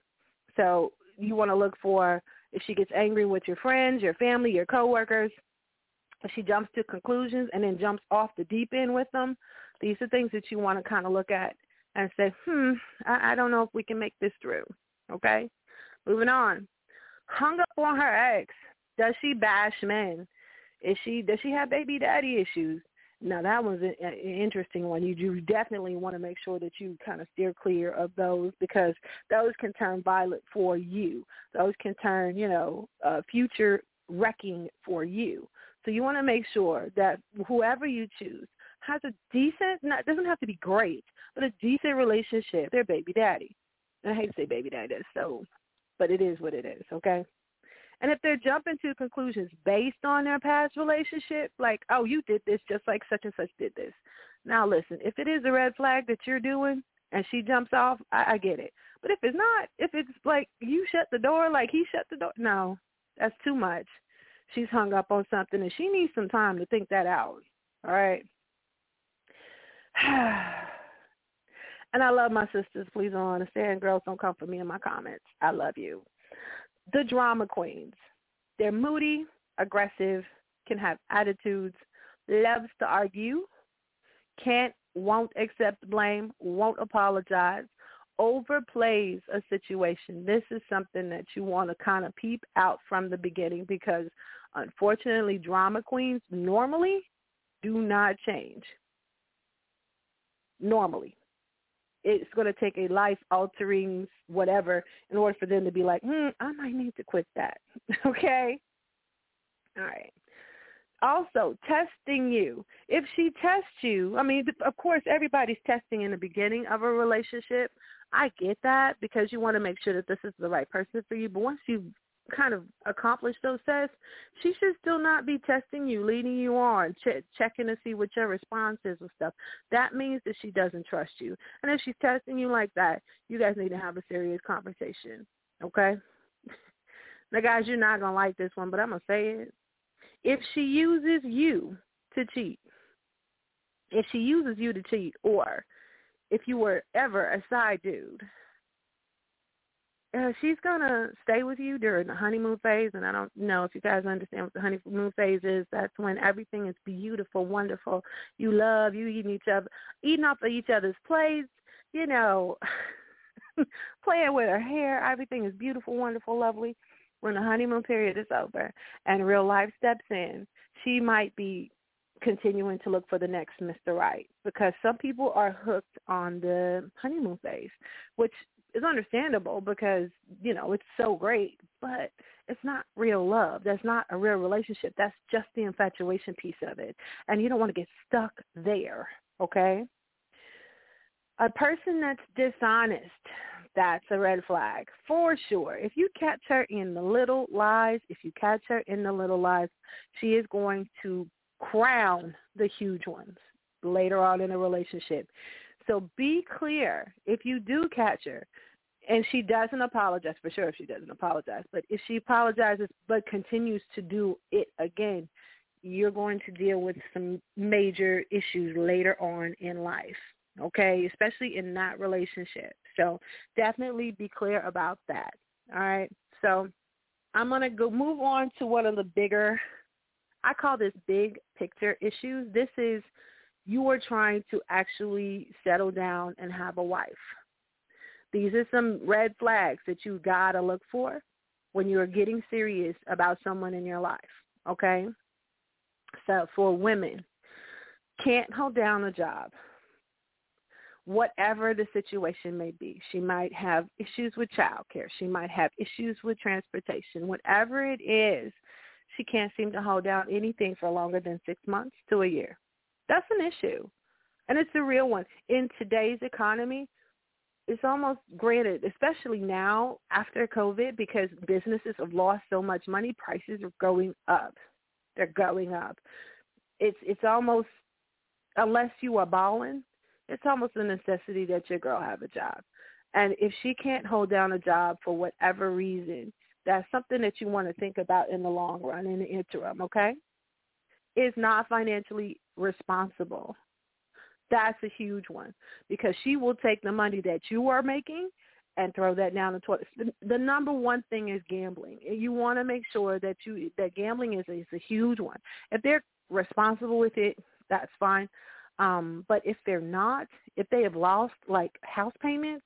So you want to look for if she gets angry with your friends, your family, your coworkers, if she jumps to conclusions and then jumps off the deep end with them. These are things that you want to kind of look at and say, hmm, I, I don't know if we can make this through, okay? Moving on. Hung up on her ex. Does she bash men? Is she, does she have baby daddy issues? Now, that one's an, an interesting one. You do definitely want to make sure that you kind of steer clear of those, because those can turn violent for you. Those can turn, you know, uh, future wrecking for you. So you want to make sure that whoever you choose has a decent, not doesn't have to be great, but a decent relationship, their baby daddy. And I hate to say baby daddy, so, but it is what it is, okay? And if they're jumping to conclusions based on their past relationship, like, oh, you did this just like such and such did this. Now, listen, if it is a red flag that you're doing and she jumps off, I, I get it. But if it's not, if it's like you shut the door, like he shut the door, no, that's too much. She's hung up on something, and she needs some time to think that out, all right? And I love my sisters. Please don't understand. Girls, don't come for me in my comments. I love you. The drama queens. They're moody, aggressive, can have attitudes, loves to argue, can't, won't accept blame, won't apologize, overplays a situation. This is something that you want to kind of peep out from the beginning, because unfortunately drama queens normally do not change. Normally. It's going to take a life-altering whatever in order for them to be like, hmm, I might need to quit that. Okay? All right. Also, testing you. If she tests you, I mean, of course, everybody's testing in the beginning of a relationship. I get that, because you want to make sure that this is the right person for you. But once you kind of accomplish those tests, she should still not be testing you, leading you on, ch- checking to see what your response is and stuff. That means that she doesn't trust you. And if she's testing you like that, you guys need to have a serious conversation, okay? Now, guys, you're not going to like this one, but I'm going to say it. If she uses you to cheat, if she uses you to cheat, or if you were ever a side dude, Uh, she's going to stay with you during the honeymoon phase, and I don't know if you guys understand what the honeymoon phase is. That's when everything is beautiful, wonderful. You love, you eating each other, eating off of each other's plates, you know, playing with her hair. Everything is beautiful, wonderful, lovely. When the honeymoon period is over and real life steps in, she might be continuing to look for the next Mister Right, because some people are hooked on the honeymoon phase, which is understandable because, you know, it's so great, but it's not real love. That's not a real relationship. That's just the infatuation piece of it, and you don't want to get stuck there, okay? A person that's dishonest, that's a red flag for sure. If you catch her in the little lies, if you catch her in the little lies, she is going to crown the huge ones later on in a relationship. So be clear if you do catch her, and she doesn't apologize, for sure if she doesn't apologize, but if she apologizes but continues to do it again, you're going to deal with some major issues later on in life, okay, especially in that relationship. So definitely be clear about that, all right? So I'm going to go move on to one of the bigger, I call this big picture issues. This is, you are trying to actually settle down and have a wife. These are some red flags that you got to look for when you're getting serious about someone in your life, okay? So for women, can't hold down a job, whatever the situation may be. She might have issues with childcare. She might have issues with transportation. Whatever it is, she can't seem to hold down anything for longer than six months to a year. That's an issue, and it's a real one. In today's economy, it's almost granted, especially now after COVID, because businesses have lost so much money, prices are going up. They're going up. It's it's almost, unless you are balling, it's almost a necessity that your girl have a job. And if she can't hold down a job for whatever reason, that's something that you want to think about in the long run, in the interim, okay? Is not financially responsible. That's a huge one, because she will take the money that you are making and throw that down the toilet. The number one thing is gambling. You want to make sure that you that gambling is, is a huge one. If they're responsible with it, that's fine. Um, but if they're not, if they have lost, like, house payments,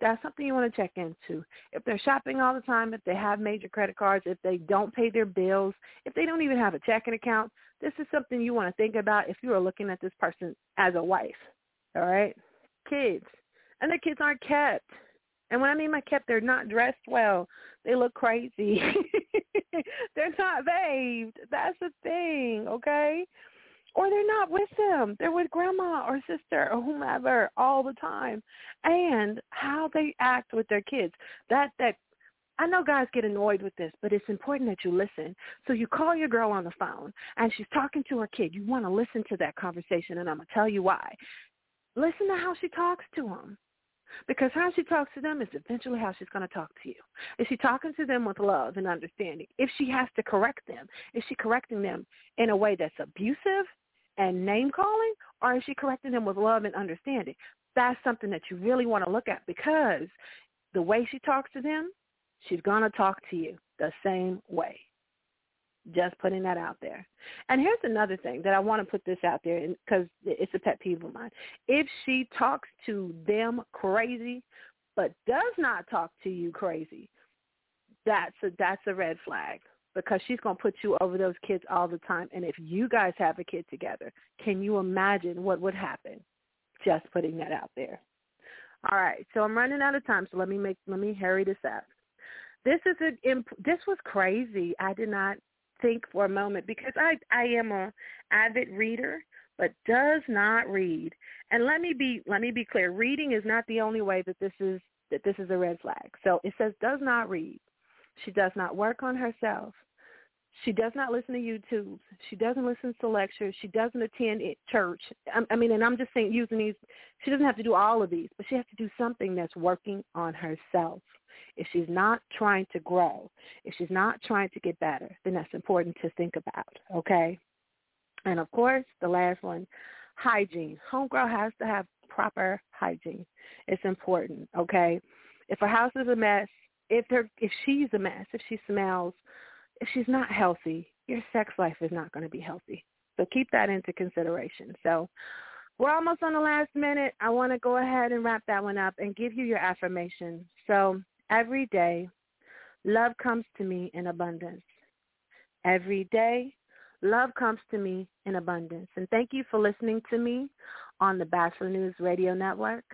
that's something you want to check into. If they're shopping all the time, if they have major credit cards, if they don't pay their bills, if they don't even have a checking account, this is something you want to think about if you are looking at this person as a wife, all right? Kids. And the kids aren't kept. And when I mean by kept, they're not dressed well. They look crazy. They're not bathed. That's the thing, okay? Or they're not with them. They're with grandma or sister or whomever all the time. And how they act with their kids. That that I know guys get annoyed with this, but it's important that you listen. So you call your girl on the phone, and she's talking to her kid. You want to listen to that conversation, and I'm going to tell you why. Listen to how she talks to him. Because how she talks to them is eventually how she's going to talk to you. Is she talking to them with love and understanding? If she has to correct them, is she correcting them in a way that's abusive and name-calling, or is she correcting them with love and understanding? That's something that you really want to look at, because the way she talks to them, she's going to talk to you the same way. Just putting that out there. And here's another thing that I want to put this out there, because it's a pet peeve of mine. If she talks to them crazy but does not talk to you crazy, that's a, that's a red flag, because she's going to put you over those kids all the time. And if you guys have a kid together, can you imagine what would happen? Just putting that out there. All right, so I'm running out of time, so let me make let me hurry this up. This is a this was crazy. I did not think for a moment, because I I am a avid reader, but does not read. And let me be let me be clear. Reading is not the only way that this is that this is a red flag. So it says does not read. She does not work on herself. She does not listen to YouTube. She doesn't listen to lectures. She doesn't attend church. I mean, and I'm just saying using these. She doesn't have to do all of these, but she has to do something that's working on herself. If she's not trying to grow, if she's not trying to get better, then that's important to think about, okay? And, of course, the last one, hygiene. Homegirl has to have proper hygiene. It's important, okay? If her house is a mess, if, if she's a mess, if she smells, if she's not healthy, your sex life is not going to be healthy. So keep that into consideration. So we're almost on the last minute. I want to go ahead and wrap that one up and give you your affirmation. So every day, love comes to me in abundance. Every day, love comes to me in abundance. And thank you for listening to me on the Bachelor News Radio Network.